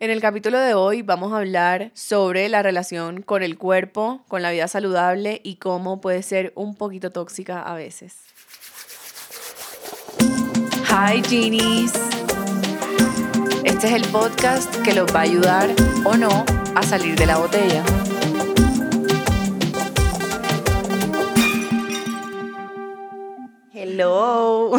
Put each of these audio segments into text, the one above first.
En el capítulo de hoy vamos a hablar sobre la relación con el cuerpo, con la vida saludable y cómo puede ser un poquito tóxica a veces. Hi Genies. Este es el podcast que los va a ayudar o no a salir de la botella. Hello.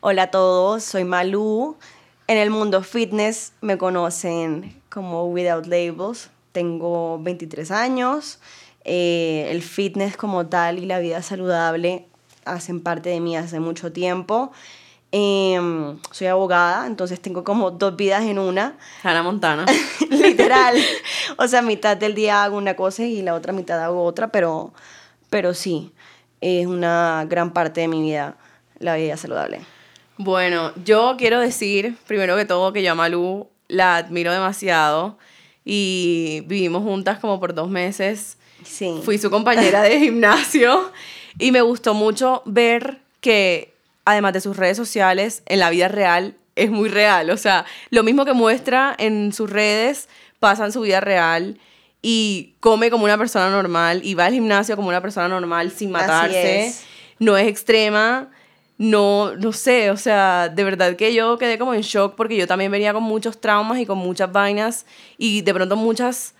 Hola a todos, soy Malú. En el mundo fitness me conocen como Without Labels. Tengo 23 años. El fitness como tal y la vida saludable hacen parte de mí hace mucho tiempo. Soy abogada, entonces tengo como dos vidas en una. Hannah Montana. Literal. O sea, mitad del día hago una cosa y la otra mitad hago otra, pero sí, es una gran parte de mi vida la vida saludable. Bueno, yo quiero decir, primero que todo, que yo a Malú la admiro demasiado y vivimos juntas como por 2 meses. Sí. Fui su compañera de gimnasio y me gustó mucho ver que, además de sus redes sociales, en la vida real es muy real. O sea, lo mismo que muestra en sus redes pasa en su vida real y come como una persona normal y va al gimnasio como una persona normal sin matarse. Así es. No es extrema. No sé, o sea, de verdad que yo quedé como en shock porque yo también venía con muchos traumas y con muchas vainas y de pronto muchos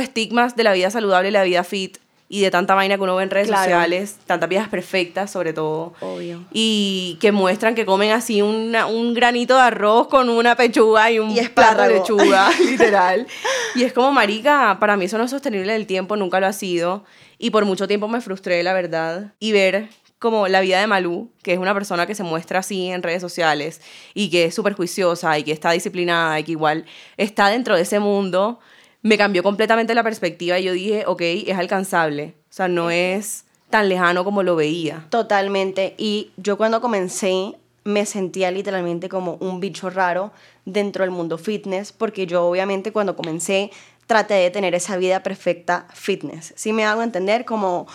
estigmas de la vida saludable y la vida fit y de tanta vaina que uno ve en redes claro. sociales, tantas vidas perfectas sobre todo. Obvio. Y que muestran que comen así un granito de arroz con una pechuga y un plato de lechuga, literal. Y es como, marica, para mí eso no es sostenible en el tiempo, nunca lo ha sido. Y por mucho tiempo me frustré, la verdad, y ver como la vida de Malú, que es una persona que se muestra así en redes sociales y que es súper juiciosa y que está disciplinada y que igual está dentro de ese mundo, me cambió completamente la perspectiva y yo dije, ok, es alcanzable. O sea, no es tan lejano como lo veía. Totalmente. Y yo cuando comencé me sentía literalmente como un bicho raro dentro del mundo fitness porque yo obviamente cuando comencé traté de tener esa vida perfecta fitness. ¿Sí me hago entender? Como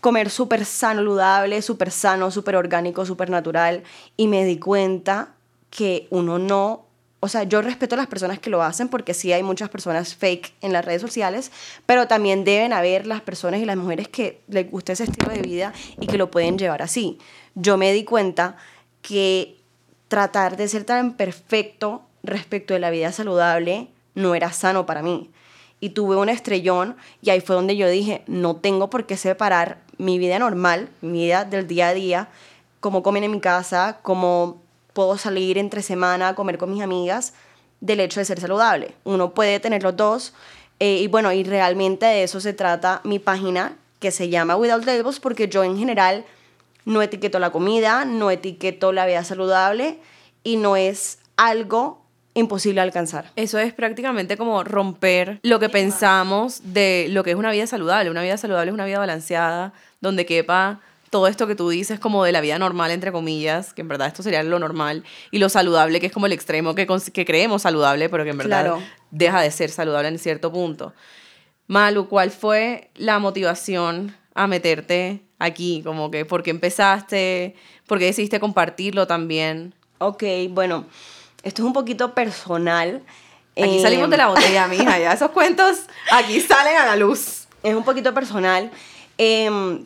comer súper saludable, súper sano, súper orgánico, súper natural. Y me di cuenta que uno no... O sea, yo respeto a las personas que lo hacen porque sí hay muchas personas fake en las redes sociales, pero también deben haber las personas y las mujeres que les gusta ese estilo de vida y que lo pueden llevar así. Yo me di cuenta que tratar de ser tan perfecto respecto de la vida saludable no era sano para mí. Y tuve un estrellón y ahí fue donde yo dije, no tengo por qué separar mi vida normal, mi vida del día a día, cómo comen en mi casa, cómo puedo salir entre semana a comer con mis amigas, del hecho de ser saludable. Uno puede tener los dos y bueno, y realmente de eso se trata mi página que se llama Without Labels porque yo en general no etiqueto la comida, no etiqueto la vida saludable y no es algo imposible alcanzar. Eso es prácticamente como romper lo que pensamos de lo que es una vida saludable. Una vida saludable es una vida balanceada, donde quepa todo esto que tú dices como de la vida normal, entre comillas, que en verdad esto sería lo normal, y lo saludable, que es como el extremo que creemos saludable, pero que en verdad claro. deja de ser saludable en cierto punto. Malu, ¿cuál fue la motivación a meterte aquí? Como que, ¿por qué empezaste? ¿Por qué decidiste compartirlo también? Ok, bueno... Esto es un poquito personal. Aquí salimos de la botella, mija. Ya esos cuentos aquí salen a la luz. Es un poquito personal.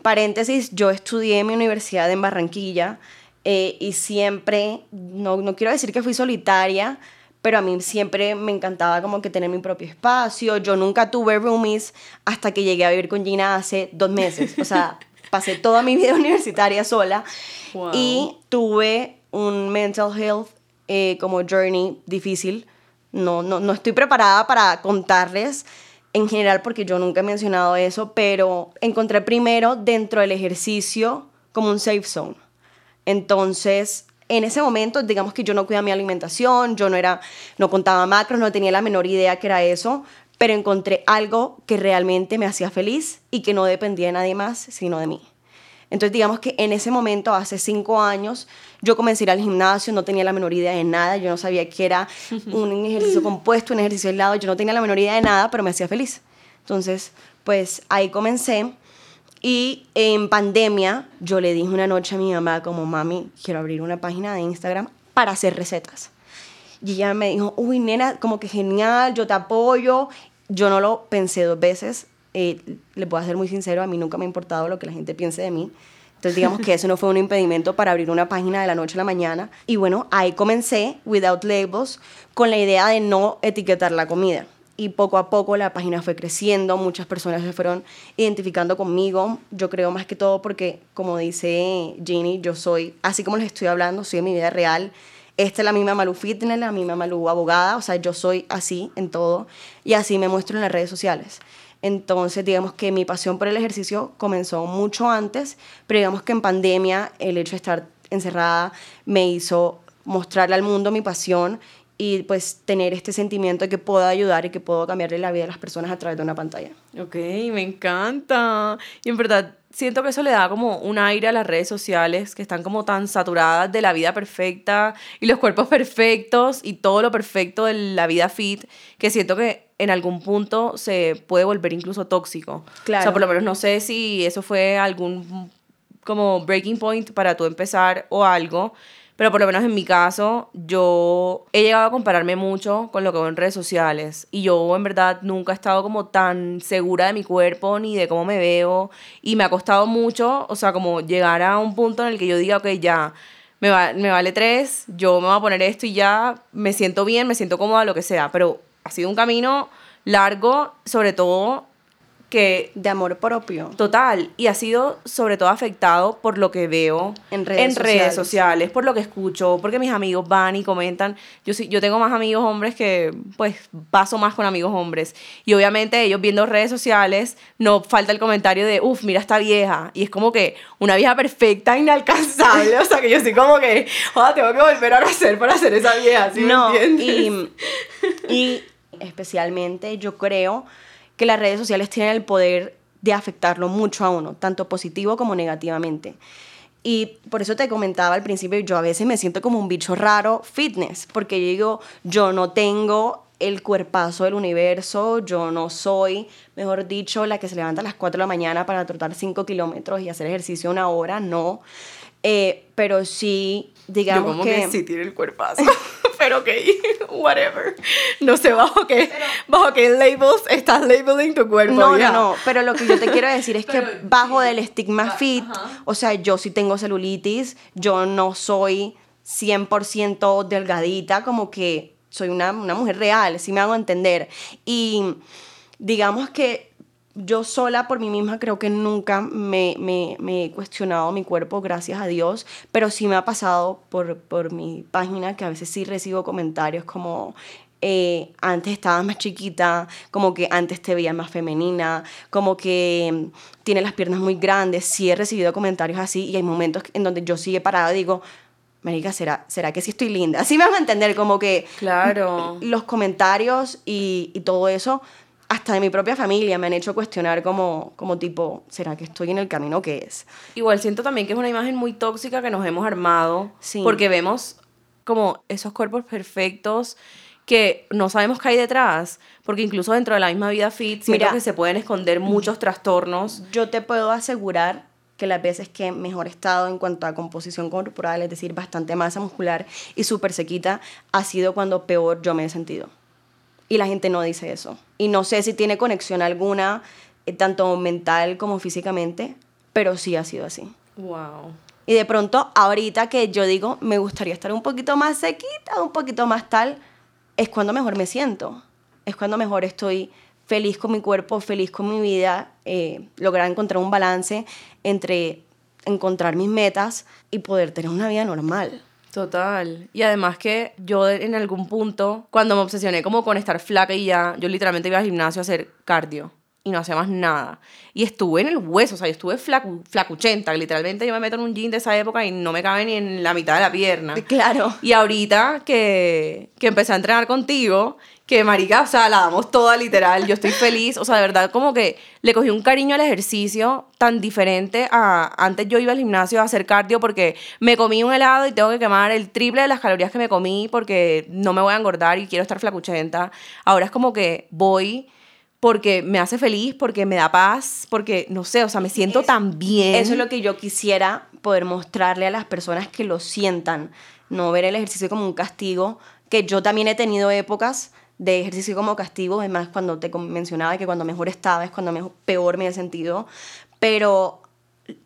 Paréntesis, yo estudié en mi universidad en Barranquilla y siempre, no quiero decir que fui solitaria, pero a mí siempre me encantaba como que tener mi propio espacio. Yo nunca tuve roomies hasta que llegué a vivir con Gina hace 2 meses. O sea, pasé toda mi vida universitaria sola. Wow. Y tuve un mental health como journey difícil. No estoy preparada para contarles en general porque yo nunca he mencionado eso, pero encontré primero dentro del ejercicio como un safe zone. Entonces, en ese momento, digamos que yo no cuidaba mi alimentación, yo no contaba macros, no tenía la menor idea que era eso, pero encontré algo que realmente me hacía feliz y que no dependía de nadie más sino de mí. Entonces, digamos que en ese momento, hace 5 años, yo comencé a ir al gimnasio, no tenía la menor idea de nada, yo no sabía que era un ejercicio compuesto, un ejercicio aislado, yo no tenía la menor idea de nada, pero me hacía feliz. Entonces, pues ahí comencé y en pandemia yo le dije una noche a mi mamá como, mami, quiero abrir una página de Instagram para hacer recetas. Y ella me dijo, uy, nena, como que genial, yo te apoyo. Yo no lo pensé dos veces. Les voy a ser muy sincero, a mí nunca me ha importado lo que la gente piense de mí. Entonces, digamos que eso no fue un impedimento para abrir una página de la noche a la mañana. Y bueno, ahí comencé, Without Labels, con la idea de no etiquetar la comida. Y poco a poco la página fue creciendo, muchas personas se fueron identificando conmigo. Yo creo más que todo porque, como dice Ginny, yo soy, así como les estoy hablando, soy en mi vida real. Esta es la misma Malú Fitness, la misma Malú abogada. O sea, yo soy así en todo y así me muestro en las redes sociales. Entonces, digamos que mi pasión por el ejercicio comenzó mucho antes, pero digamos que en pandemia el hecho de estar encerrada me hizo mostrarle al mundo mi pasión y pues tener este sentimiento de que puedo ayudar y que puedo cambiarle la vida a las personas a través de una pantalla. Ok, me encanta. Y en verdad siento que eso le da como un aire a las redes sociales, que están como tan saturadas de la vida perfecta y los cuerpos perfectos y todo lo perfecto de la vida fit, que siento que en algún punto se puede volver incluso tóxico. Claro. O sea, por lo menos no sé si eso fue algún como breaking point para tú empezar o algo, pero por lo menos en mi caso yo he llegado a compararme mucho con lo que veo en redes sociales y yo en verdad nunca he estado como tan segura de mi cuerpo ni de cómo me veo y me ha costado mucho, o sea, como llegar a un punto en el que yo diga, ok, ya, me vale 3, yo me voy a poner esto y ya, me siento bien, me siento cómoda, lo que sea, pero ha sido un camino largo, sobre todo que de amor propio total, y ha sido sobre todo afectado por lo que veo en redes sociales, por lo que escucho, porque mis amigos van y comentan. Yo tengo más amigos hombres, que pues paso más con amigos hombres, y obviamente ellos viendo redes sociales no falta el comentario de uff, mira esta vieja, y es como que una vieja perfecta, inalcanzable. O sea, que yo soy como que tengo que volver a nacer para ser esa vieja, ¿sí no, me entiendes? Y especialmente yo creo que las redes sociales tienen el poder de afectarlo mucho a uno, tanto positivo como negativamente. Y por eso te comentaba al principio, yo a veces me siento como un bicho raro fitness, porque yo digo, yo no tengo el cuerpazo del universo, yo no soy, mejor dicho, la que se levanta a las 4 de la mañana para trotar 5 kilómetros y hacer ejercicio una hora, no. Pero sí, digamos que... Yo como que sí tiene el cuerpazo. Pero ok, whatever. No sé bajo qué labels estás labeling tu cuerpo. No, pero lo que yo te quiero decir es que bajo del estigma fit, o sea, yo sí tengo celulitis, yo no soy 100% delgadita, como que soy una mujer real, si me hago entender. Y digamos que yo sola por mí misma creo que nunca me he cuestionado mi cuerpo, gracias a Dios, pero sí me ha pasado por mi página que a veces sí recibo comentarios como antes estabas más chiquita, como que antes te veías más femenina, como que tienes las piernas muy grandes. Sí he recibido comentarios así y hay momentos en donde yo sí he parado y digo, marica, ¿será que sí estoy linda? Así me van a entender, como que claro, los comentarios y todo eso... Hasta de mi propia familia me han hecho cuestionar como tipo, ¿será que estoy en el camino que es? Igual siento también que es una imagen muy tóxica que nos hemos armado, sí, porque vemos como esos cuerpos perfectos que no sabemos qué hay detrás, porque incluso dentro de la misma vida fit siento que se pueden esconder muchos trastornos. Yo te puedo asegurar que las veces que mejor he estado en cuanto a composición corporal, es decir, bastante masa muscular y súper sequita, ha sido cuando peor yo me he sentido. Y la gente no dice eso. Y no sé si tiene conexión alguna, tanto mental como físicamente, pero sí ha sido así. Wow. Y de pronto, ahorita que yo digo, me gustaría estar un poquito más sequita, un poquito más tal, es cuando mejor me siento. Es cuando mejor estoy feliz con mi cuerpo, feliz con mi vida, lograr encontrar un balance entre encontrar mis metas y poder tener una vida normal. Total. Y además que yo en algún punto, cuando me obsesioné como con estar flaca y ya, yo literalmente iba al gimnasio a hacer cardio y no hacía más nada. Y estuve en el hueso, o sea, yo estuve flacuchenta. Literalmente yo me meto en un jean de esa época y no me cabe ni en la mitad de la pierna. Claro. Y ahorita que empecé a entrenar contigo, que marica, o sea, la damos toda literal, yo estoy feliz. O sea, de verdad, como que le cogí un cariño al ejercicio tan diferente a... Antes yo iba al gimnasio a hacer cardio porque me comí un helado y tengo que quemar el triple de las calorías que me comí porque no me voy a engordar y quiero estar flacuchenta. Ahora es como que voy porque me hace feliz, porque me da paz, porque, no sé, o sea, me siento tan bien. Eso es lo que yo quisiera poder mostrarle a las personas, que lo sientan. No ver el ejercicio como un castigo, que yo también he tenido épocas de ejercicio como castigo, es más, cuando te mencionaba que cuando mejor estaba es cuando mejor, peor me he sentido, pero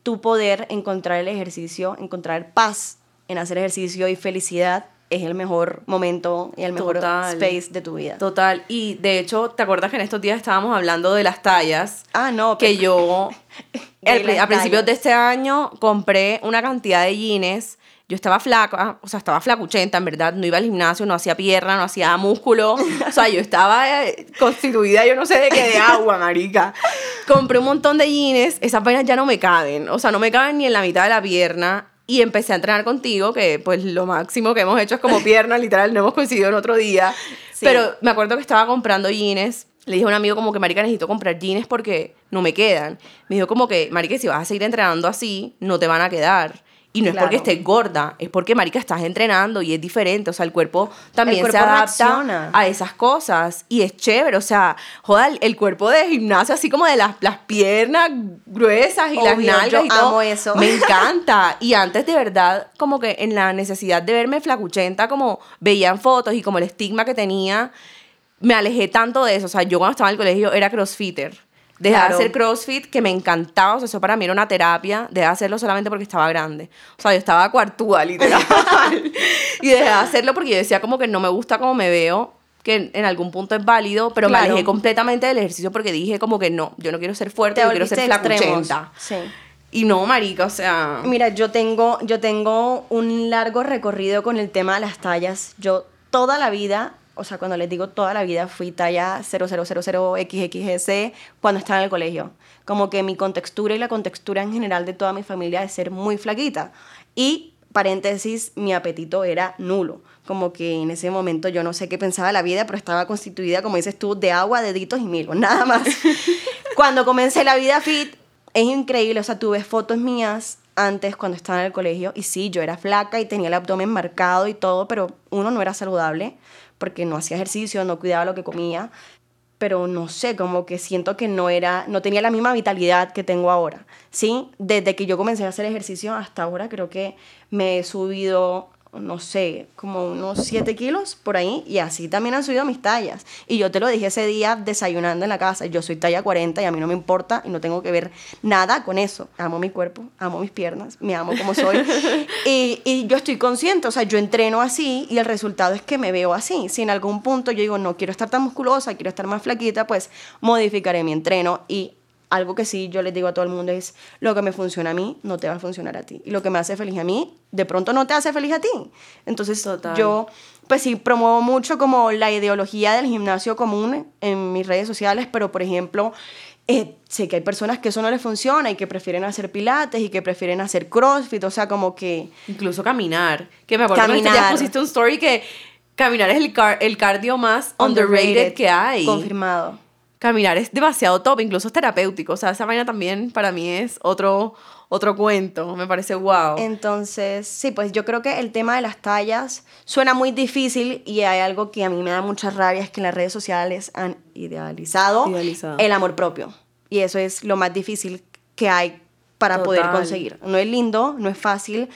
tu poder encontrar el ejercicio, encontrar paz en hacer ejercicio y felicidad es el mejor momento y el mejor space de tu vida. Total, y de hecho, ¿te acuerdas que en estos días estábamos hablando de las tallas? Ah, no. Que yo, a principios de este año, compré una cantidad de jeans. Yo estaba flaca, o sea, estaba flacuchenta, en verdad. No iba al gimnasio, no hacía pierna, no hacía músculo. O sea, yo estaba constituida, yo no sé de qué, de agua, marica. Compré un montón de jeans. Esas vainas ya no me caben. O sea, no me caben ni en la mitad de la pierna. Y empecé a entrenar contigo, que pues lo máximo que hemos hecho es como piernas, literal, no hemos coincidido en otro día. Sí. Pero me acuerdo que estaba comprando jeans. Le dije a un amigo como que, marica, necesito comprar jeans porque no me quedan. Me dijo como que, marica, si vas a seguir entrenando así, no te van a quedar. Y no, claro, es porque estés gorda, es porque, marica, estás entrenando y es diferente. O sea, el cuerpo también se adapta a esas cosas. Y es chévere, o sea, joda, el cuerpo de gimnasio, así como de las piernas gruesas y las nalgas y todo. Yo amo eso. Me encanta. Y antes, de verdad, como que en la necesidad de verme flacuchenta, como veían fotos y como el estigma que tenía, me alejé tanto de eso. O sea, yo cuando estaba en el colegio era crossfitter. Dejé de hacer CrossFit, que me encantaba. O sea, eso para mí era una terapia. Dejé de hacerlo solamente porque estaba grande. O sea, yo estaba cuartuda, literal. Y dejé de hacerlo porque yo decía como que no me gusta cómo me veo, que en algún punto es válido, pero claro, me alejé completamente del ejercicio porque dije como que no, yo no quiero ser fuerte, yo quiero ser flacuchenta. Sí. Y no, marica, o sea... Mira, yo tengo un largo recorrido con el tema de las tallas. Yo toda la vida... O sea, cuando les digo toda la vida, fui talla 0000XXS cuando estaba en el colegio. Como que mi contextura y la contextura en general de toda mi familia es ser muy flaquita. Y, paréntesis, mi apetito era nulo. Como que en ese momento yo no sé qué pensaba de la vida, pero estaba constituida, como dices tú, de agua, deditos y milo, nada más. Cuando comencé la vida fit, es increíble. O sea, tú ves fotos mías antes cuando estaba en el colegio. Y sí, yo era flaca y tenía el abdomen marcado y todo, pero uno no era saludable, porque no hacía ejercicio, no cuidaba lo que comía, pero no sé, como que siento que no tenía la misma vitalidad que tengo ahora, ¿sí? Desde que yo comencé a hacer ejercicio hasta ahora creo que me he subido, no sé, como unos 7 kilos por ahí, y así también han subido mis tallas. Y yo te lo dije ese día desayunando en la casa, yo soy talla 40 y a mí no me importa y no tengo que ver nada con eso. Amo mi cuerpo, amo mis piernas, me amo como soy. Y yo estoy consciente, o sea, yo entreno así y el resultado es que me veo así. Si en algún punto yo digo, no quiero estar tan musculosa, quiero estar más flaquita, pues modificaré mi entreno. Y algo que sí yo les digo a todo el mundo es, lo que me funciona a mí no te va a funcionar a ti. Y lo que me hace feliz a mí, de pronto no te hace feliz a ti. Entonces, total, yo pues sí promuevo mucho como la ideología del gimnasio común en mis redes sociales, pero por ejemplo, sé que hay personas que eso no les funciona y que prefieren hacer pilates y que prefieren hacer crossfit, o sea, como que... Incluso caminar. Que me acuerdo que ya pusiste un story que caminar es el cardio más underrated que hay. Confirmado. Caminar es demasiado top, incluso es terapéutico. O sea, esa vaina también para mí es otro cuento. Me parece guau. Entonces, sí, pues yo creo que el tema de las tallas suena muy difícil y hay algo que a mí me da mucha rabia, es que en las redes sociales han idealizado el amor propio. Y eso es lo más difícil que hay para poder conseguir. No es lindo, no es fácil,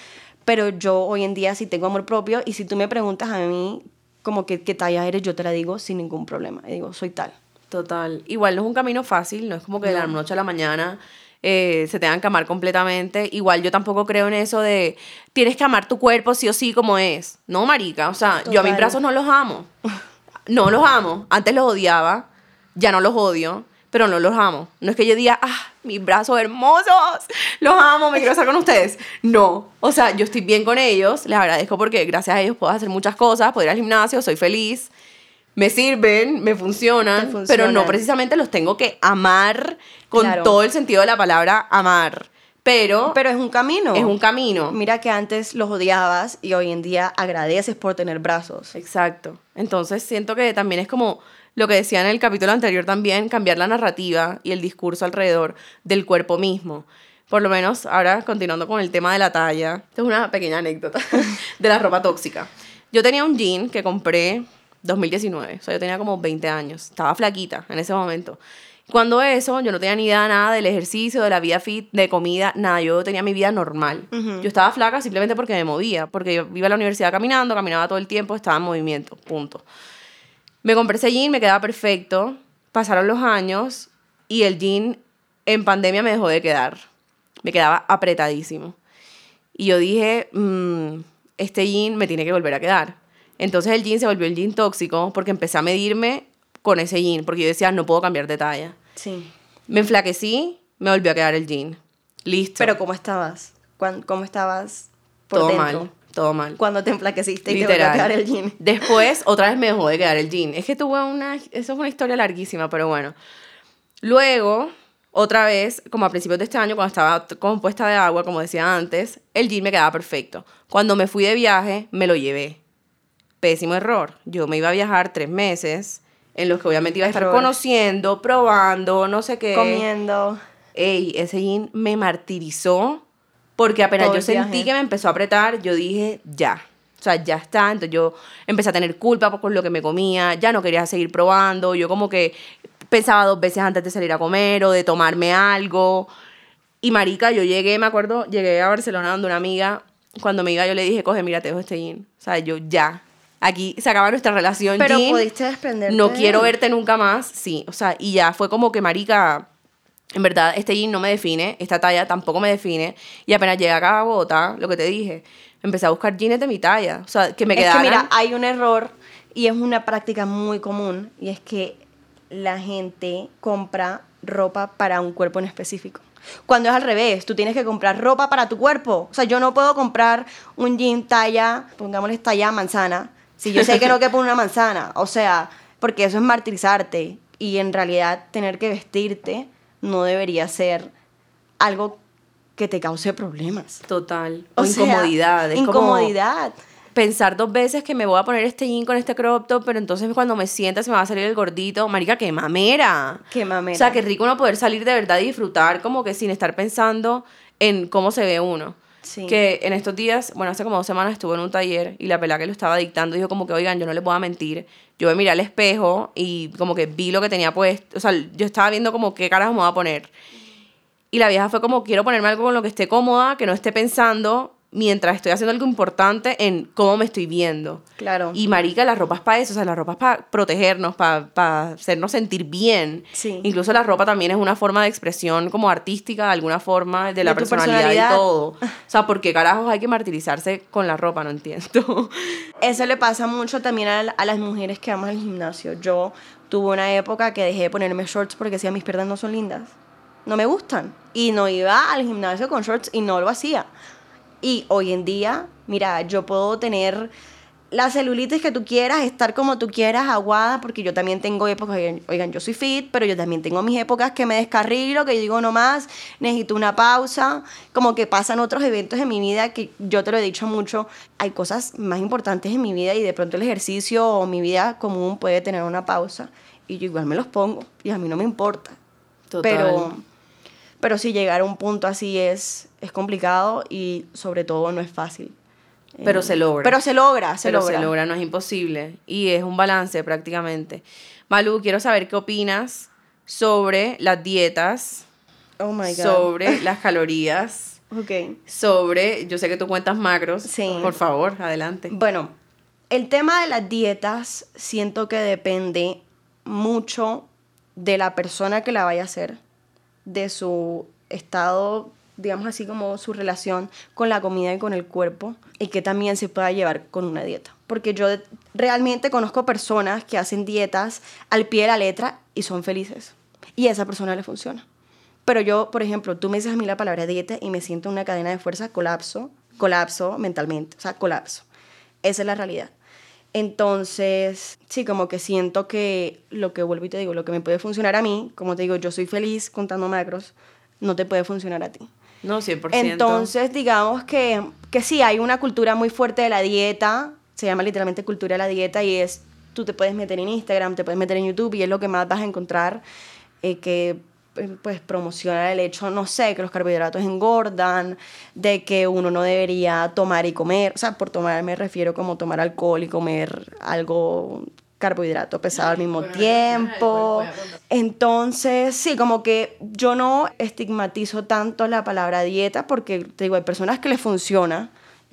pero yo hoy en día sí tengo amor propio y si tú me preguntas a mí como que qué talla eres, yo te la digo sin ningún problema. Y digo, soy tal. Total. Igual no es un camino fácil, no es como que de la noche a la mañana se tengan que amar completamente. Igual yo tampoco creo en eso de tienes que amar tu cuerpo sí o sí como es. No, marica, o sea, total, yo a mis brazos no los amo. No los amo. Antes los odiaba, ya no los odio, pero no los amo. No es que yo diga, ah, mis brazos hermosos, los amo, me quiero estar con ustedes. No, o sea, yo estoy bien con ellos, les agradezco porque gracias a ellos puedo hacer muchas cosas, puedo ir al gimnasio, soy feliz. Me sirven, me funcionan, pero no precisamente los tengo que amar con todo el sentido de la palabra amar. Pero es un camino. Es un camino. Mira que antes los odiabas y hoy en día agradeces por tener brazos. Exacto. Entonces siento que también es como lo que decía en el capítulo anterior también, cambiar la narrativa y el discurso alrededor del cuerpo mismo. Por lo menos ahora continuando con el tema de la talla. Esta es una pequeña anécdota de la ropa tóxica. Yo tenía un jean que compré 2019, o sea, yo tenía como 20 años, estaba flaquita en ese momento. Cuando eso, yo no tenía ni idea nada del ejercicio, de la vida fit, de comida, nada. Yo tenía mi vida normal. Uh-huh. Yo estaba flaca simplemente porque me movía, porque yo iba a la universidad caminando, caminaba todo el tiempo, estaba en movimiento, punto. Me compré ese jean, me quedaba perfecto, pasaron los años y el jean en pandemia me dejó de quedar. Me quedaba apretadísimo. Y yo dije, este jean me tiene que volver a quedar. Entonces el jean se volvió el jean tóxico porque empecé a medirme con ese jean, porque yo decía, no puedo cambiar de talla. Sí. Me enflaquecí, me volvió a quedar el jean. Listo. ¿Pero cómo estabas? ¿Cómo estabas por todo dentro? Todo mal. Cuando te enflaqueciste y te volvió a quedar el jean. Después, otra vez me dejó de quedar el jean. Es que tuve eso es una historia larguísima, pero bueno. Luego, otra vez, como a principios de este año, cuando estaba compuesta de agua, como decía antes, el jean me quedaba perfecto. Cuando me fui de viaje, me lo llevé. Pésimo error. Yo me iba a viajar 3 meses... en los que obviamente iba a estar conociendo, probando, no sé qué. Comiendo. Ey, ese jean me martirizó porque apenas yo sentí que me empezó a apretar, yo dije, ya. O sea, ya está. Entonces yo empecé a tener culpa por lo que me comía, ya no quería seguir probando. Yo como que pensaba 2 veces antes de salir a comer o de tomarme algo. Y marica, yo llegué, me acuerdo, llegué a Barcelona donde una amiga, cuando me iba yo le dije, coge, mira, te dejo este jean. O sea, yo ya. Aquí se acaba nuestra relación, pero Jean, pudiste desprenderte. No quiero verte nunca más, sí. O sea, y ya fue como que, marica, en verdad, este jean no me define, esta talla tampoco me define. Y apenas llegué acá a Bogotá, lo que te dije, empecé a buscar jeans de mi talla. O sea, que me quedaran. Es que mira, hay un error y es una práctica muy común. Y es que la gente compra ropa para un cuerpo en específico. Cuando es al revés, tú tienes que comprar ropa para tu cuerpo. O sea, yo no puedo comprar un jean talla, pongámosle talla manzana. Si yo sé que no quepo una manzana, o sea, porque eso es martirizarte y en realidad tener que vestirte no debería ser algo que te cause problemas. Total, o sea, incomodidad. Pensar 2 veces que me voy a poner este jean con este crop top, pero entonces cuando me sienta se me va a salir el gordito. Marica, qué mamera. O sea, qué rico uno poder salir de verdad y disfrutar como que sin estar pensando en cómo se ve uno. Sí. Que en estos días, bueno, hace como 2 semanas estuve en un taller y la pelada que lo estaba dictando dijo como que, oigan, yo no les puedo mentir. Yo me miré al espejo y como que vi lo que tenía puesto. O sea, yo estaba viendo como qué caras me voy a poner. Y la vieja fue como, quiero ponerme algo con lo que esté cómoda, que no esté pensando mientras estoy haciendo algo importante en cómo me estoy viendo. Claro. Y marica, las ropas para eso, o sea, las ropas para protegernos, para hacernos sentir bien. Sí. Incluso la ropa también es una forma de expresión como artística, de alguna forma, de la personalidad y todo. O sea, ¿por qué carajos hay que martirizarse con la ropa? No entiendo. Eso le pasa mucho también a las mujeres que vamos al gimnasio. Yo tuve una época que dejé de ponerme shorts porque decía, mis piernas no son lindas, no me gustan. Y no iba al gimnasio con shorts y no lo hacía. Y hoy en día, mira, yo puedo tener la celulitis que tú quieras, estar como tú quieras, aguada, porque yo también tengo épocas, oigan, yo soy fit, pero yo también tengo mis épocas que me descarrilo, que yo digo no más, necesito una pausa, como que pasan otros eventos en mi vida que yo te lo he dicho mucho, hay cosas más importantes en mi vida y de pronto el ejercicio o mi vida común puede tener una pausa y yo igual me los pongo y a mí no me importa. Total. Pero si llegar a un punto así es complicado y sobre todo no es fácil. Pero se logra. Pero se logra, no es imposible. Y es un balance prácticamente. Malu, quiero saber qué opinas sobre las dietas, oh my God, sobre las calorías, okay, sobre, yo sé que tú cuentas macros, sí, por favor, adelante. Bueno, el tema de las dietas siento que depende mucho de la persona que la vaya a hacer, de su estado, digamos así como su relación con la comida y con el cuerpo, y que también se pueda llevar con una dieta. Porque yo realmente conozco personas que hacen dietas al pie de la letra y son felices. Y a esa persona le funciona. Pero yo, por ejemplo, tú me dices a mí la palabra dieta y me siento en una cadena de fuerza, colapso mentalmente, o sea, colapso. Esa es la realidad. Entonces, sí, como que siento que lo que vuelvo y te digo, lo que me puede funcionar a mí, como te digo, yo soy feliz contando macros, no te puede funcionar a ti. No, 100%. Entonces, digamos que sí, hay una cultura muy fuerte de la dieta, se llama literalmente cultura de la dieta y es, tú te puedes meter en Instagram, te puedes meter en YouTube y es lo que más vas a encontrar que pues promociona el hecho, no sé, que los carbohidratos engordan, de que uno no debería tomar y comer, o sea, por tomar me refiero como tomar alcohol y comer algo carbohidrato pesado al mismo tiempo. Entonces, sí, como que yo no estigmatizo tanto la palabra dieta porque, te digo, hay personas que les funciona,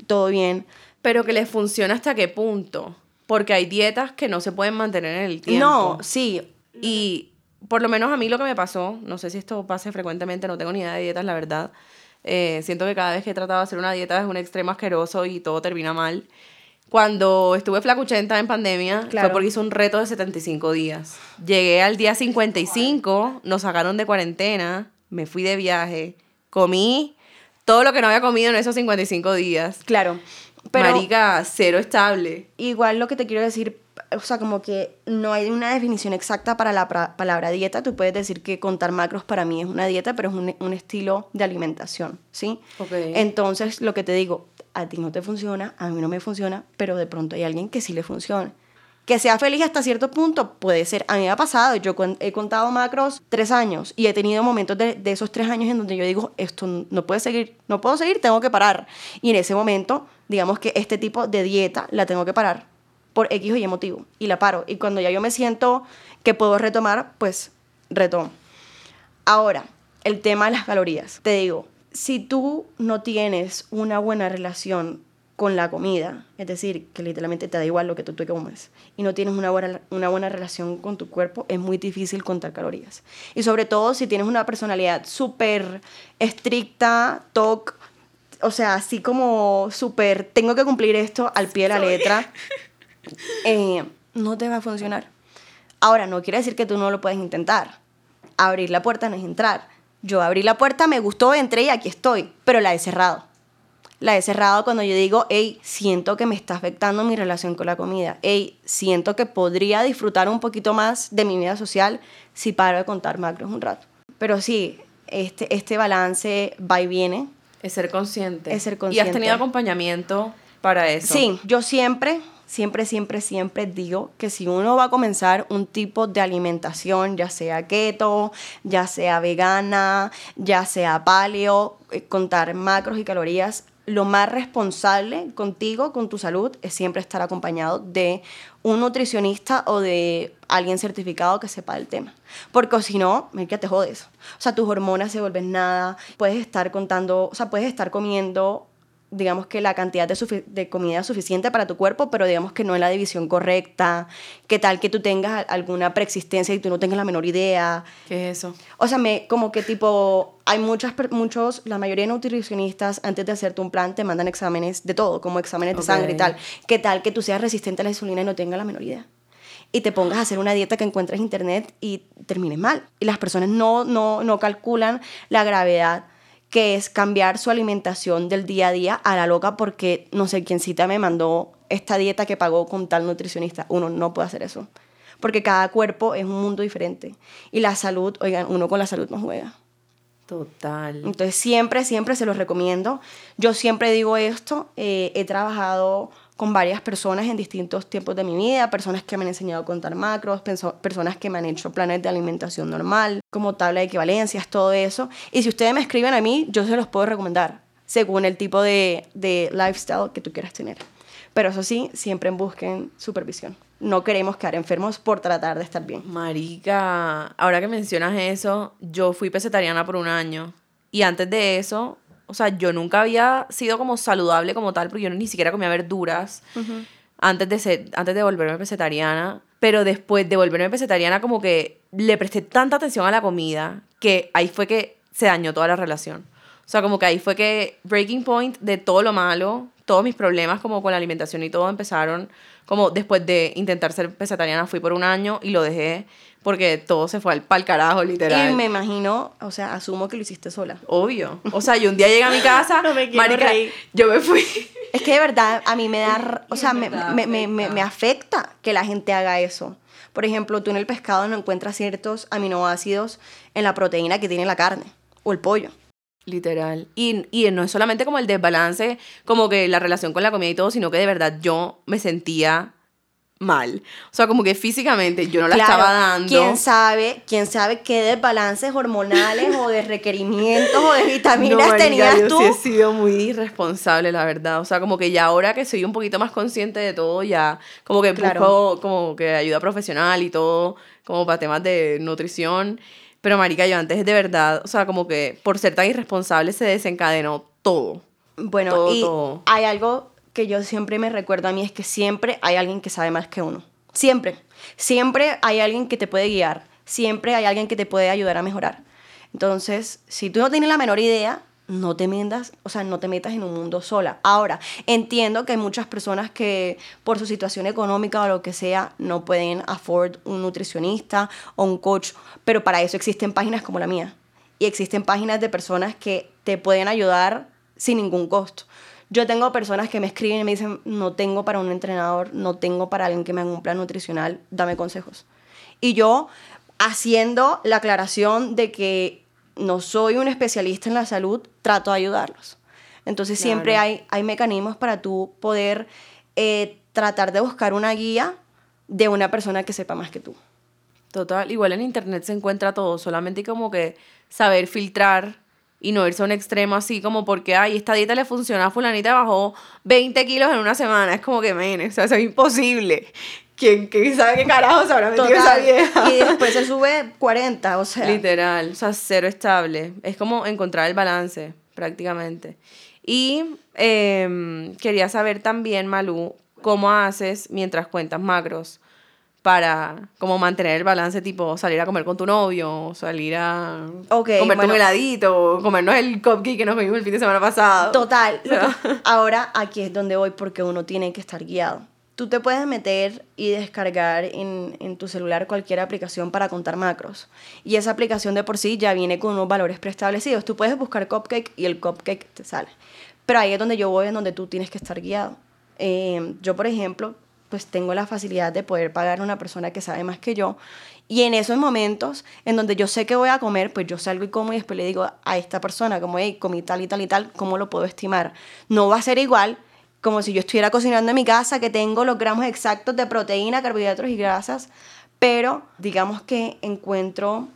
todo bien. Pero que les funciona hasta qué punto, porque hay dietas que no se pueden mantener en el tiempo. No, sí, y por lo menos a mí lo que me pasó, no sé si esto pase frecuentemente, no tengo ni idea de dietas, la verdad. Siento que cada vez que he tratado de hacer una dieta es un extremo asqueroso y todo termina mal. Cuando estuve flacuchenta en pandemia, claro, fue porque hice un reto de 75 días. Llegué al día 55, nos sacaron de cuarentena, me fui de viaje, comí todo lo que no había comido en esos 55 días. Claro. Pero marica, cero estable. Igual lo que te quiero decir, o sea, como que no hay una definición exacta para la palabra dieta. Tú puedes decir que contar macros para mí es una dieta, pero es un estilo de alimentación, ¿sí? Okay. Entonces, lo que te digo, a ti no te funciona, a mí no me funciona, pero de pronto hay alguien que sí le funciona. Que sea feliz hasta cierto punto, puede ser. A mí me ha pasado, yo he contado macros 3 años y he tenido momentos de esos 3 años en donde yo digo, esto no puede seguir, no puedo seguir, tengo que parar. Y en ese momento, digamos que este tipo de dieta la tengo que parar por X o Y motivo y la paro. Y cuando ya yo me siento que puedo retomar, pues retomo. Ahora, el tema de las calorías. Te digo, si tú no tienes una buena relación con la comida, es decir, que literalmente te da igual lo que tú comes, y no tienes una buena relación con tu cuerpo, es muy difícil contar calorías. Y sobre todo si tienes una personalidad súper estricta, TOC, o sea, así como súper, tengo que cumplir esto al pie de la letra, no te va a funcionar. Ahora, no quiere decir que tú no lo puedes intentar. Abrir la puerta no es entrar. Yo abrí la puerta, me gustó, entré y aquí estoy, pero la he cerrado. La he cerrado cuando yo digo, hey, siento que me está afectando mi relación con la comida. Hey, siento que podría disfrutar un poquito más de mi vida social si paro de contar macros un rato. Pero sí, este balance va y viene. Es ser consciente. Es ser consciente. ¿Y has tenido acompañamiento para eso? Sí, yo siempre digo que si uno va a comenzar un tipo de alimentación, ya sea keto, ya sea vegana, ya sea paleo, contar macros y calorías, lo más responsable contigo, con tu salud, es siempre estar acompañado de un nutricionista o de alguien certificado que sepa el tema. Porque si no, mira, te jodes. O sea, tus hormonas se vuelven nada, puedes estar contando, o sea, puedes estar comiendo, digamos que la cantidad de comida suficiente para tu cuerpo, pero digamos que no en la división correcta. ¿Qué tal que tú tengas alguna preexistencia y tú no tengas la menor idea? ¿Qué es eso? O sea, como que tipo, hay muchos, la mayoría de nutricionistas, antes de hacerte un plan, te mandan exámenes de todo, como exámenes de sangre y tal. ¿Qué tal que tú seas resistente a la insulina y no tengas la menor idea? Y te pongas a hacer una dieta que encuentres en internet y termines mal. Y las personas no calculan la gravedad que es cambiar su alimentación del día a día a la loca porque no sé quién cita me mandó esta dieta que pagó con tal nutricionista. Uno no puede hacer eso porque cada cuerpo es un mundo diferente y la salud, oigan, uno con la salud no juega. Total. Entonces siempre se los recomiendo. Yo siempre digo esto, he trabajado con varias personas en distintos tiempos de mi vida, personas que me han enseñado a contar macros, personas que me han hecho planes de alimentación normal, como tabla de equivalencias, todo eso. Y si ustedes me escriben a mí, yo se los puedo recomendar, según el tipo de lifestyle que tú quieras tener. Pero eso sí, siempre busquen supervisión. No queremos quedar enfermos por tratar de estar bien. Marica, ahora que mencionas eso, yo fui pesetariana por 1 año. Y antes de eso, o sea, yo nunca había sido como saludable como tal, porque yo ni siquiera comía verduras uh-huh. antes de volverme pesetariana. Pero después de volverme pesetariana, como que le presté tanta atención a la comida que ahí fue que se dañó toda la relación. O sea, como que ahí fue que breaking point de todo lo malo, todos mis problemas como con la alimentación y todo empezaron como después de intentar ser pesetariana. Fui por 1 año y lo dejé porque todo se fue pa'l carajo, literal. Y me imagino, o sea, asumo que lo hiciste sola. Obvio. O sea, yo un día llegué a mi casa, no me quiero marica, reír. Yo me fui. Es que de verdad a mí me da, o sea, me afecta que la gente haga eso. Por ejemplo, tú en el pescado no encuentras ciertos aminoácidos en la proteína que tiene la carne o el pollo. Literal. Y no es solamente como el desbalance, como que la relación con la comida y todo, sino que de verdad yo me sentía mal. O sea, como que físicamente yo no la estaba dando. Quién sabe qué desbalances hormonales o de requerimientos o de vitaminas tenías tú. Yo sí he sido muy irresponsable, la verdad. O sea, como que ya ahora que soy un poquito más consciente de todo, ya como que busco como que ayuda profesional y todo, como para temas de nutrición. Pero marica, yo antes de verdad, o sea, como que por ser tan irresponsable se desencadenó todo. Bueno, todo. Hay algo que yo siempre me recuerdo a mí, es que siempre hay alguien que sabe más que uno. Siempre. Siempre hay alguien que te puede guiar. Siempre hay alguien que te puede ayudar a mejorar. Entonces, si tú no tienes la menor idea, no te metas en un mundo sola. Ahora, entiendo que hay muchas personas que por su situación económica o lo que sea no pueden afford un nutricionista o un coach, pero para eso existen páginas como la mía y existen páginas de personas que te pueden ayudar sin ningún costo. Yo tengo personas que me escriben y me dicen, no tengo para un entrenador, no tengo para alguien que me haga un plan nutricional, dame consejos. Y yo, haciendo la aclaración de que no soy un especialista en la salud, trato de ayudarlos. Entonces siempre hay mecanismos para tú poder tratar de buscar una guía de una persona que sepa más que tú. Total, igual en internet se encuentra todo, solamente como que saber filtrar y no irse a un extremo así como porque, ay, esta dieta le funciona a fulanita, bajó 20 kilos en una semana. Es como que, o sea, eso es imposible. ¿Quién sabe qué carajo se habrá metido esa vieja? Y después se sube 40, o sea. Literal, o sea, cero estable. Es como encontrar el balance, prácticamente. Y quería saber también, Malú, ¿cómo haces mientras cuentas macros para como mantener el balance, tipo salir a comer con tu novio, salir a comer un heladito, comernos el cupcake que nos comimos el fin de semana pasado? Total. O sea, ahora aquí es donde voy, porque uno tiene que estar guiado. Tú te puedes meter y descargar en tu celular cualquier aplicación para contar macros. Y esa aplicación de por sí ya viene con unos valores preestablecidos. Tú puedes buscar cupcake y el cupcake te sale. Pero ahí es donde yo voy, en donde tú tienes que estar guiado. Yo, por ejemplo, pues tengo la facilidad de poder pagar a una persona que sabe más que yo. Y en esos momentos en donde yo sé que voy a comer, pues yo salgo y como, y después le digo a esta persona, como, hey, comí tal y tal y tal, ¿cómo lo puedo estimar? No va a ser igual como si yo estuviera cocinando en mi casa, que tengo los gramos exactos de proteína, carbohidratos y grasas, pero digamos que encuentro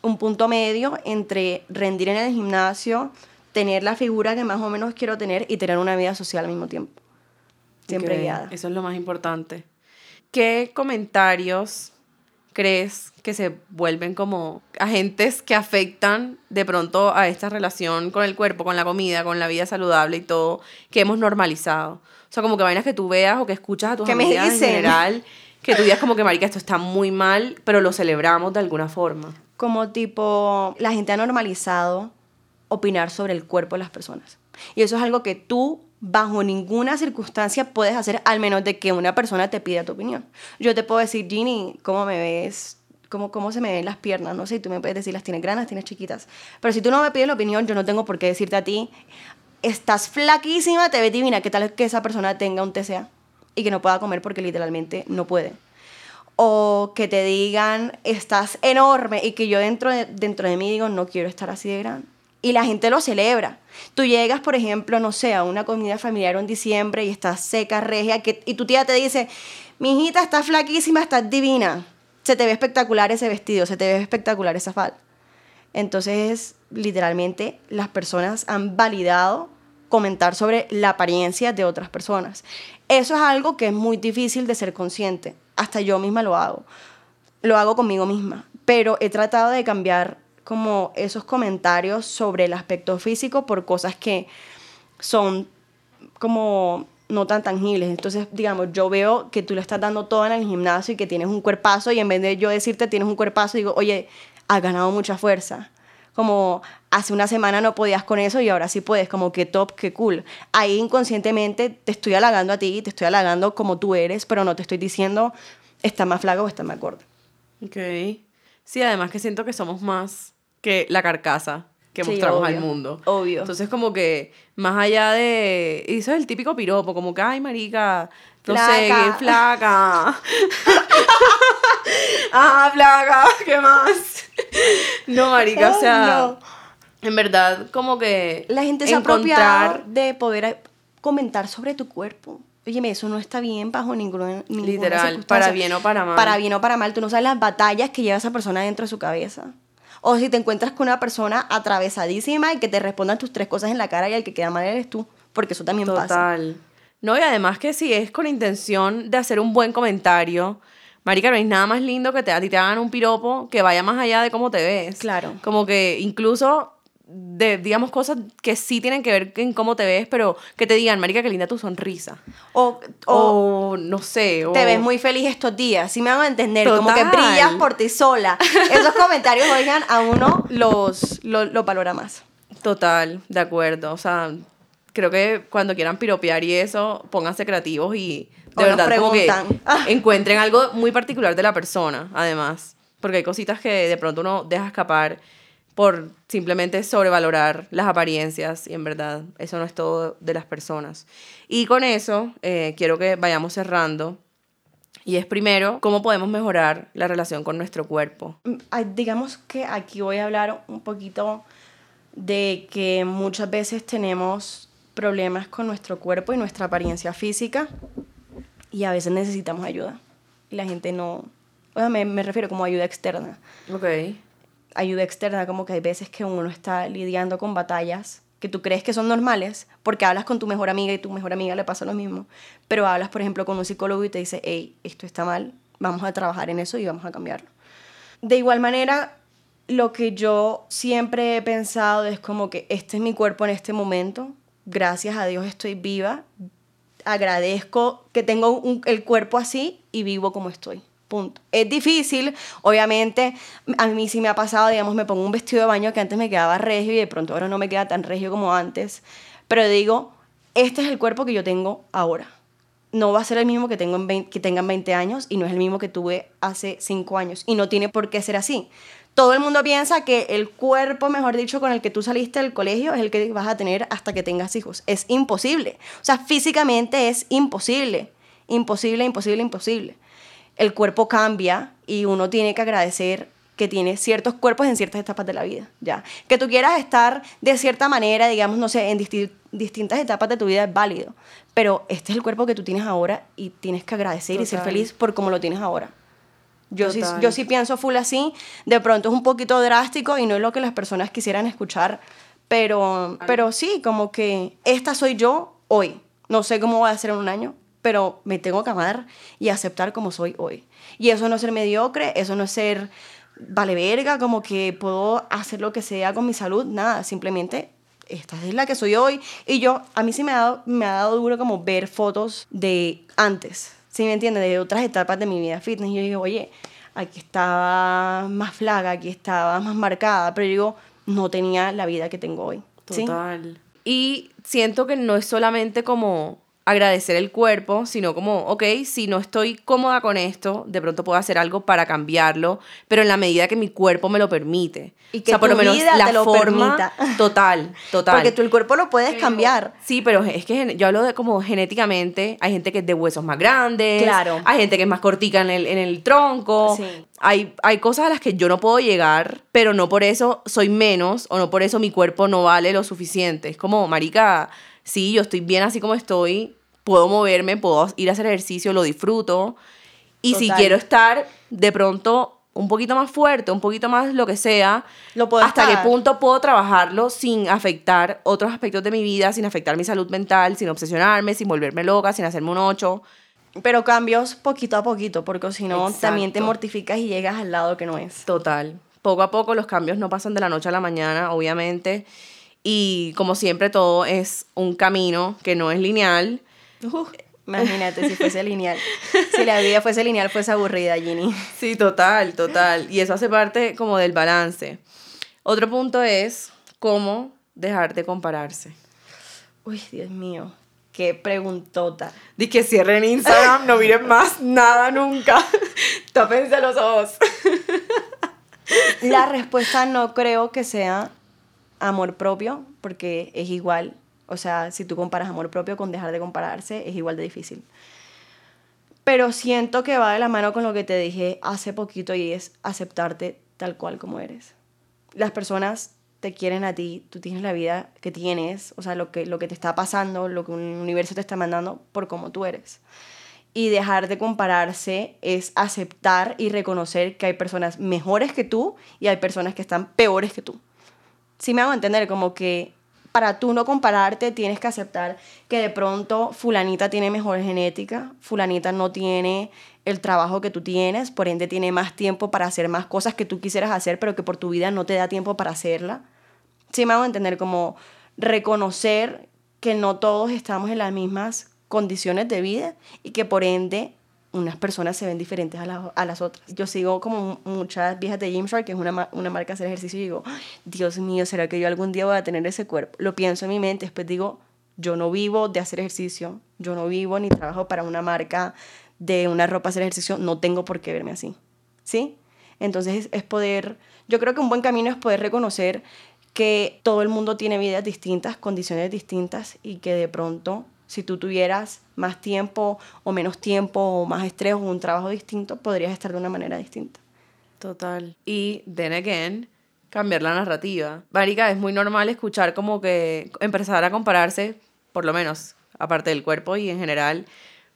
un punto medio entre rendir en el gimnasio, tener la figura que más o menos quiero tener y tener una vida social al mismo tiempo. Siempre guiada. Eso es lo más importante. ¿Qué comentarios crees que se vuelven como agentes que afectan de pronto a esta relación con el cuerpo, con la comida, con la vida saludable y todo, que hemos normalizado? O sea, como que vainas que tú veas o que escuchas a tus amigas en general, que tú digas como que, marica, esto está muy mal, pero lo celebramos de alguna forma. Como tipo, la gente ha normalizado opinar sobre el cuerpo de las personas. Y eso es algo que tú bajo ninguna circunstancia puedes hacer, al menos de que una persona te pida tu opinión. Yo te puedo decir, Ginny, ¿cómo me ves? ¿Cómo se me ven las piernas? No sé, tú me puedes decir, las tienes grandes, tienes chiquitas. Pero si tú no me pides la opinión, yo no tengo por qué decirte a ti, estás flaquísima, te ves divina. ¿Qué tal que esa persona tenga un TCA y que no pueda comer porque literalmente no puede? O que te digan, estás enorme, y que yo dentro de mí digo, no quiero estar así de grande. Y la gente lo celebra. Tú llegas, por ejemplo, no sé, a una comida familiar en diciembre y estás seca, regia, y tu tía te dice, mijita, estás flaquísima, estás divina. Se te ve espectacular ese vestido, se te ve espectacular esa falda. Entonces, literalmente, las personas han validado comentar sobre la apariencia de otras personas. Eso es algo que es muy difícil de ser consciente. Hasta yo misma lo hago. Lo hago conmigo misma. Pero he tratado de cambiar como esos comentarios sobre el aspecto físico por cosas que son como no tan tangibles. Entonces, digamos, yo veo que tú le estás dando todo en el gimnasio y que tienes un cuerpazo, y en vez de yo decirte tienes un cuerpazo, digo, oye, has ganado mucha fuerza. Como hace una semana no podías con eso y ahora sí puedes, como qué top, qué cool. Ahí inconscientemente te estoy halagando a ti, te estoy halagando como tú eres, pero no te estoy diciendo estás más flaca o estás más gorda. Ok. Sí, además que siento que somos más que la carcasa que mostramos al mundo. Obvio. Entonces, como que más allá de... Y eso es el típico piropo, como que, ay, marica, flaca. Ah, flaca, ¿qué más? No, marica, o sea, en verdad, como que la gente se apropia de poder comentar sobre tu cuerpo. óyeme, eso no está bien bajo ninguna literal, para bien o para mal. Para bien o para mal. Tú no sabes las batallas que lleva esa persona dentro de su cabeza. O si te encuentras con una persona atravesadísima y que te respondan tus tres cosas en la cara y el que queda mal eres tú. Porque eso también pasa. Total. No, y además que si es con intención de hacer un buen comentario, marica, no es nada más lindo que a ti te hagan un piropo que vaya más allá de cómo te ves. Claro. Como que incluso, digamos, cosas que sí tienen que ver en cómo te ves, pero que te digan, marica, qué linda tu sonrisa. O no sé. Te ves muy feliz estos días, sí me van a entender. Total. Como que brillas por ti sola. Esos comentarios, oigan, a uno los valora más. Total, de acuerdo. O sea, creo que cuando quieran piropear y eso, pónganse creativos y de o verdad como que encuentren algo muy particular de la persona, además. Porque hay cositas que de pronto uno deja escapar por simplemente sobrevalorar las apariencias y en verdad eso no es todo de las personas. Y con eso quiero que vayamos cerrando. Y es primero, ¿cómo podemos mejorar la relación con nuestro cuerpo? Digamos que aquí voy a hablar un poquito de que muchas veces tenemos problemas con nuestro cuerpo y nuestra apariencia física y a veces necesitamos ayuda y la gente no, o sea, me refiero como ayuda externa. Okay. Ayuda externa, como que hay veces que uno está lidiando con batallas que tú crees que son normales porque hablas con tu mejor amiga y tu mejor amiga le pasa lo mismo, pero hablas por ejemplo con un psicólogo y te dice, hey, esto está mal, vamos a trabajar en eso y vamos a cambiarlo. De igual manera, lo que yo siempre he pensado es como que este es mi cuerpo en este momento. Gracias a Dios estoy viva, agradezco que tengo el cuerpo así y vivo como estoy, punto. Es difícil, obviamente, a mí sí me ha pasado, digamos, me pongo un vestido de baño que antes me quedaba regio y de pronto ahora no me queda tan regio como antes, pero digo, este es el cuerpo que yo tengo ahora. No va a ser el mismo que tengo que tengan 20 años y no es el mismo que tuve hace 5 años y no tiene por qué ser así. Todo el mundo piensa que el cuerpo, mejor dicho, con el que tú saliste del colegio es el que vas a tener hasta que tengas hijos. Es imposible. O sea, físicamente es imposible. Imposible, imposible, imposible. El cuerpo cambia y uno tiene que agradecer que tiene ciertos cuerpos en ciertas etapas de la vida. Ya. Que tú quieras estar de cierta manera, digamos, no sé, en distintas etapas de tu vida es válido. Pero este es el cuerpo que tú tienes ahora y tienes que agradecer. Total. Y ser feliz por cómo lo tienes ahora. Yo sí pienso full así, de pronto es un poquito drástico y no es lo que las personas quisieran escuchar, pero sí, como que esta soy yo hoy. No sé cómo voy a ser en un año, pero me tengo que amar y aceptar como soy hoy. Y eso no es ser mediocre, eso no es ser vale verga, como que puedo hacer lo que sea con mi salud, nada, simplemente esta es la que soy hoy. Y yo, a mí sí me ha dado duro como ver fotos de antes. ¿Sí me entiendes? De otras etapas de mi vida fitness. Y yo digo, oye, aquí estaba más flaca, aquí estaba más marcada. Pero yo digo, no tenía la vida que tengo hoy. Total. ¿Sí? Y siento que no es solamente como agradecer el cuerpo, sino como, ok, si no estoy cómoda con esto, de pronto puedo hacer algo para cambiarlo, pero en la medida que mi cuerpo me lo permite. Y que o sea, por tu lo menos vida la te lo forma permita. Total. Porque tú el cuerpo lo puedes cambiar. Sí, pero es que yo hablo de como genéticamente, hay gente que es de huesos más grandes, claro. Hay gente que es más cortica en el tronco, sí. Hay cosas a las que yo no puedo llegar, pero no por eso soy menos, o no por eso mi cuerpo no vale lo suficiente. Es como, marica, sí, yo estoy bien así como estoy, puedo moverme, puedo ir a hacer ejercicio, lo disfruto. Y total. Si quiero estar de pronto un poquito más fuerte, un poquito más lo que sea, lo puedo hasta estar. Qué punto puedo trabajarlo sin afectar otros aspectos de mi vida, sin afectar mi salud mental, sin obsesionarme, sin volverme loca, sin hacerme un 8. Pero cambios poquito a poquito, porque si no, exacto, también te mortificas y llegas al lado que no es. Total. Poco a poco los cambios no pasan de la noche a la mañana, obviamente. Y como siempre, todo es un camino que no es lineal. Imagínate si fuese lineal. Si la vida fuese lineal, fuese aburrida, Ginny. Sí, total. Y eso hace parte como del balance. Otro punto es cómo dejar de compararse. Uy, Dios mío. Qué preguntota. Dice que cierren Instagram, no miren más nada nunca. Tópense los ojos. La respuesta no creo que sea amor propio, porque es igual, o sea, si tú comparas amor propio con dejar de compararse, es igual de difícil. Pero siento que va de la mano con lo que te dije hace poquito y es aceptarte tal cual como eres. Las personas te quieren a ti, tú tienes la vida que tienes, o sea, lo que te está pasando, lo que un universo te está mandando por cómo tú eres. Y dejar de compararse es aceptar y reconocer que hay personas mejores que tú y hay personas que están peores que tú. Sí me hago entender, como que para tú no compararte tienes que aceptar que de pronto fulanita tiene mejor genética, fulanita no tiene el trabajo que tú tienes, por ende tiene más tiempo para hacer más cosas que tú quisieras hacer, pero que por tu vida no te da tiempo para hacerla. Sí me hago entender, como reconocer que no todos estamos en las mismas condiciones de vida y que por ende unas personas se ven diferentes a las otras. Yo sigo como muchas viejas de Gymshark, que es una marca de hacer ejercicio, y digo, Dios mío, ¿será que yo algún día voy a tener ese cuerpo? Lo pienso en mi mente, después digo, yo no vivo de hacer ejercicio, yo no vivo ni trabajo para una marca de una ropa hacer ejercicio, no tengo por qué verme así, ¿sí? Entonces es poder, yo creo que un buen camino es poder reconocer que todo el mundo tiene vidas distintas, condiciones distintas, y que de pronto, si tú tuvieras más tiempo o menos tiempo o más estrés o un trabajo distinto, podrías estar de una manera distinta. Total. Y, then again, cambiar la narrativa. Marica, es muy normal escuchar como que empezar a compararse, por lo menos, aparte del cuerpo y en general,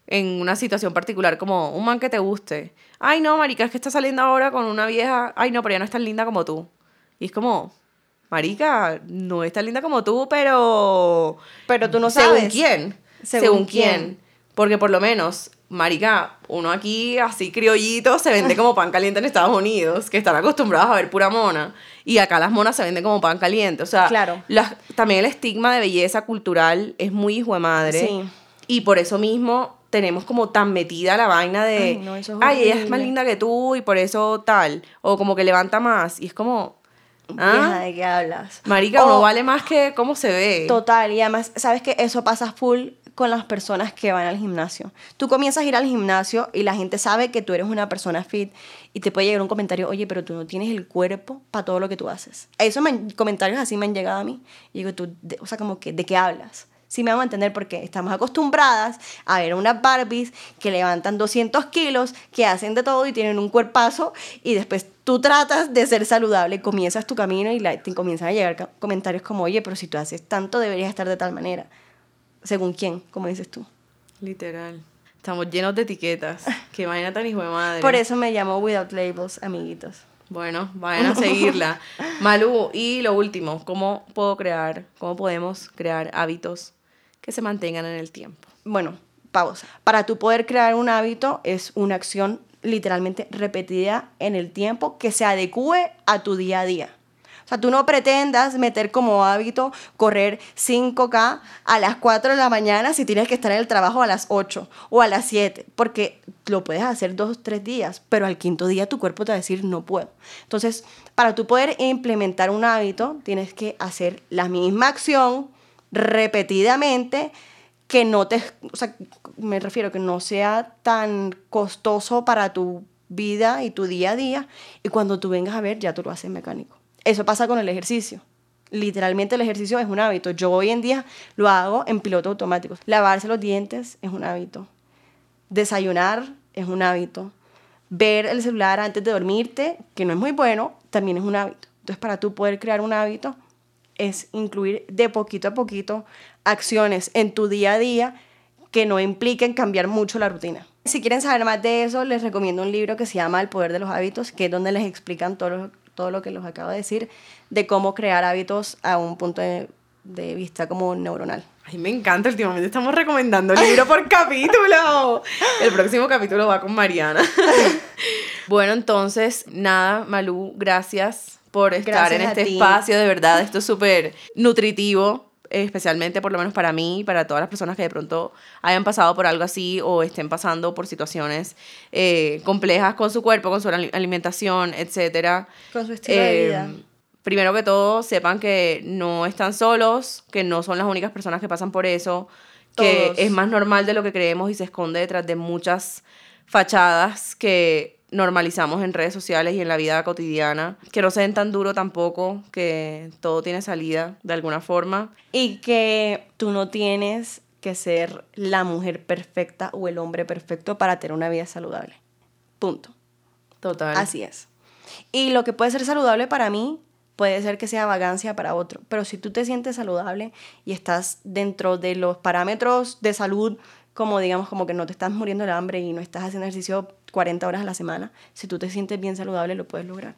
en una situación particular, como un man que te guste. Ay, no, marica, es que está saliendo ahora con una vieja. Ay, no, pero ya no es tan linda como tú. Y es como... marica, no es tan linda como tú, pero... pero tú no sabes. ¿Según quién? ¿Según quién? Porque por lo menos, marica, uno aquí así criollito se vende como pan caliente en Estados Unidos, que están acostumbrados a ver pura mona, y acá las monas se venden como pan caliente. O sea, claro. También el estigma de belleza cultural es muy hijo de madre. Sí. Y por eso mismo tenemos como tan metida la vaina de... ay, no, eso es horrible. Ay, ella es más linda que tú y por eso tal. O como que levanta más. Y es como... ¿ah? ¿De qué hablas? Marica, no vale más que cómo se ve. Total, y además, ¿sabes qué? Eso pasa full con las personas que van al gimnasio. Tú comienzas a ir al gimnasio y la gente sabe que tú eres una persona fit y te puede llegar un comentario, oye, pero tú no tienes el cuerpo para todo lo que tú haces. Esos comentarios así me han llegado a mí. Y digo, tú, o sea, como que, ¿de qué hablas? Sí me van a entender, porque estamos acostumbradas a ver unas Barbies que levantan 200 kilos, que hacen de todo y tienen un cuerpazo, y después tú tratas de ser saludable, comienzas tu camino y te comienzan a llegar comentarios como, oye, pero si tú haces tanto deberías estar de tal manera. ¿Según quién? Como dices tú. Literal. Estamos llenos de etiquetas. Qué vaina tan hijo de madre. Por eso me llamo Without Labels, amiguitos. Bueno, vayan a seguirla. Malú, y lo último, ¿cómo podemos crear hábitos que se mantengan en el tiempo? Bueno, pausa. Para tú poder crear un hábito es una acción literalmente repetida en el tiempo que se adecue a tu día a día. O sea, tú no pretendas meter como hábito correr 5K a las 4 de la mañana si tienes que estar en el trabajo a las 8 o a las 7, porque lo puedes hacer 2 o 3 días, pero al quinto día tu cuerpo te va a decir no puedo. Entonces, para tú poder implementar un hábito, tienes que hacer la misma acción repetidamente, que no te, o sea, me refiero que no sea tan costoso para tu vida y tu día a día, y cuando tú vengas a ver ya tú lo haces mecánico. Eso pasa con el ejercicio. Literalmente el ejercicio es un hábito. Yo hoy en día lo hago en piloto automático. Lavarse los dientes es un hábito. Desayunar es un hábito. Ver el celular antes de dormirte, que no es muy bueno, también es un hábito. Entonces, para tú poder crear un hábito es incluir de poquito a poquito acciones en tu día a día que no impliquen cambiar mucho la rutina. Si quieren saber más de eso, les recomiendo un libro que se llama El Poder de los Hábitos, que es donde les explican todo lo que les acabo de decir, de cómo crear hábitos a un punto de vista como neuronal. Ay, me encanta, últimamente estamos recomendando libro por capítulo. El próximo capítulo va con Mariana. Bueno, entonces, nada, Malú, gracias por estar en este espacio, de verdad, esto es súper nutritivo, especialmente por lo menos para mí, para todas las personas que de pronto hayan pasado por algo así o estén pasando por situaciones complejas con su cuerpo, con su alimentación, etcétera, con su estilo de vida. Primero que todo, sepan que no están solos, que no son las únicas personas que pasan por eso, que todos. Es más normal de lo que creemos y se esconde detrás de muchas fachadas que normalizamos en redes sociales y en la vida cotidiana. Que no se den tan duro tampoco, que todo tiene salida de alguna forma. Y que tú no tienes que ser la mujer perfecta o el hombre perfecto para tener una vida saludable. Punto. Total. Así es. Y lo que puede ser saludable para mí puede ser que sea vagancia para otro, pero si tú te sientes saludable y estás dentro de los parámetros de salud, como digamos, como que no te estás muriendo de hambre y no estás haciendo ejercicio 40 horas a la semana, si tú te sientes bien saludable lo puedes lograr,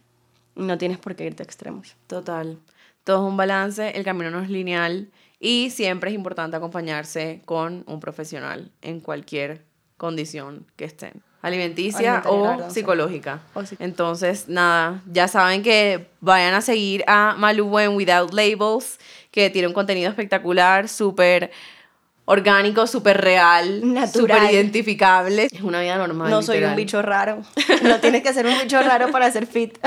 no tienes por qué irte a extremos. Total, todo es un balance, el camino no es lineal y siempre es importante acompañarse con un profesional en cualquier condición que estén. Alimenticia o psicológica. Entonces, nada, ya saben que vayan a seguir a Malou en Without Labels, que tiene un contenido espectacular, súper orgánico, súper real, súper identificable. Es una vida normal. No soy literal. Un bicho raro. No tienes que ser un bicho raro para ser fit.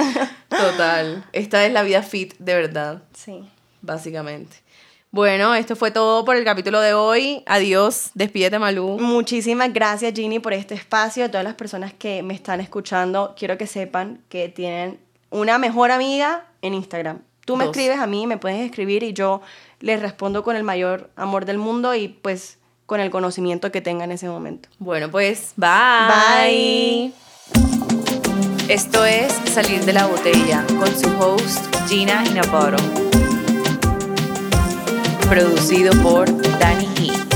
Total. Esta es la vida fit de verdad. Sí. Básicamente. Bueno, esto fue todo por el capítulo de hoy. Adiós, despídete, Malou. Muchísimas gracias, Ginny, por este espacio. A todas las personas que me están escuchando, quiero que sepan que tienen una mejor amiga en Instagram. Tú me escribes a mí, me puedes escribir y yo les respondo con el mayor amor del mundo y pues con el conocimiento que tenga en ese momento. Bueno, pues, bye. Bye. Esto es Salir de la Botella con su host, Gina Inaparo. Producido por Danny Heath.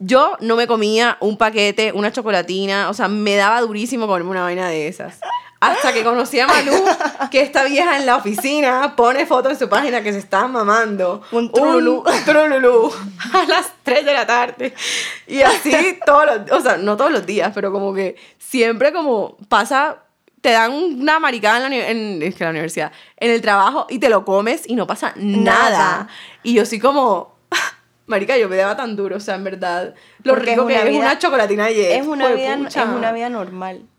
Yo no me comía un paquete, una chocolatina, o sea, me daba durísimo comerme una vaina de esas. Hasta que conocí a Malou, que esta vieja en la oficina pone fotos en su página que se está mamando un trululú a las 3 de la tarde. Y así todos los, o sea, no todos los días, pero como que siempre como pasa. Te dan una maricada en la universidad, en el trabajo, y te lo comes y no pasa nada. Y yo soy como, marica, yo me daba tan duro, o sea, en verdad, lo rico que es una chocolatina ayer. Es una vida normal.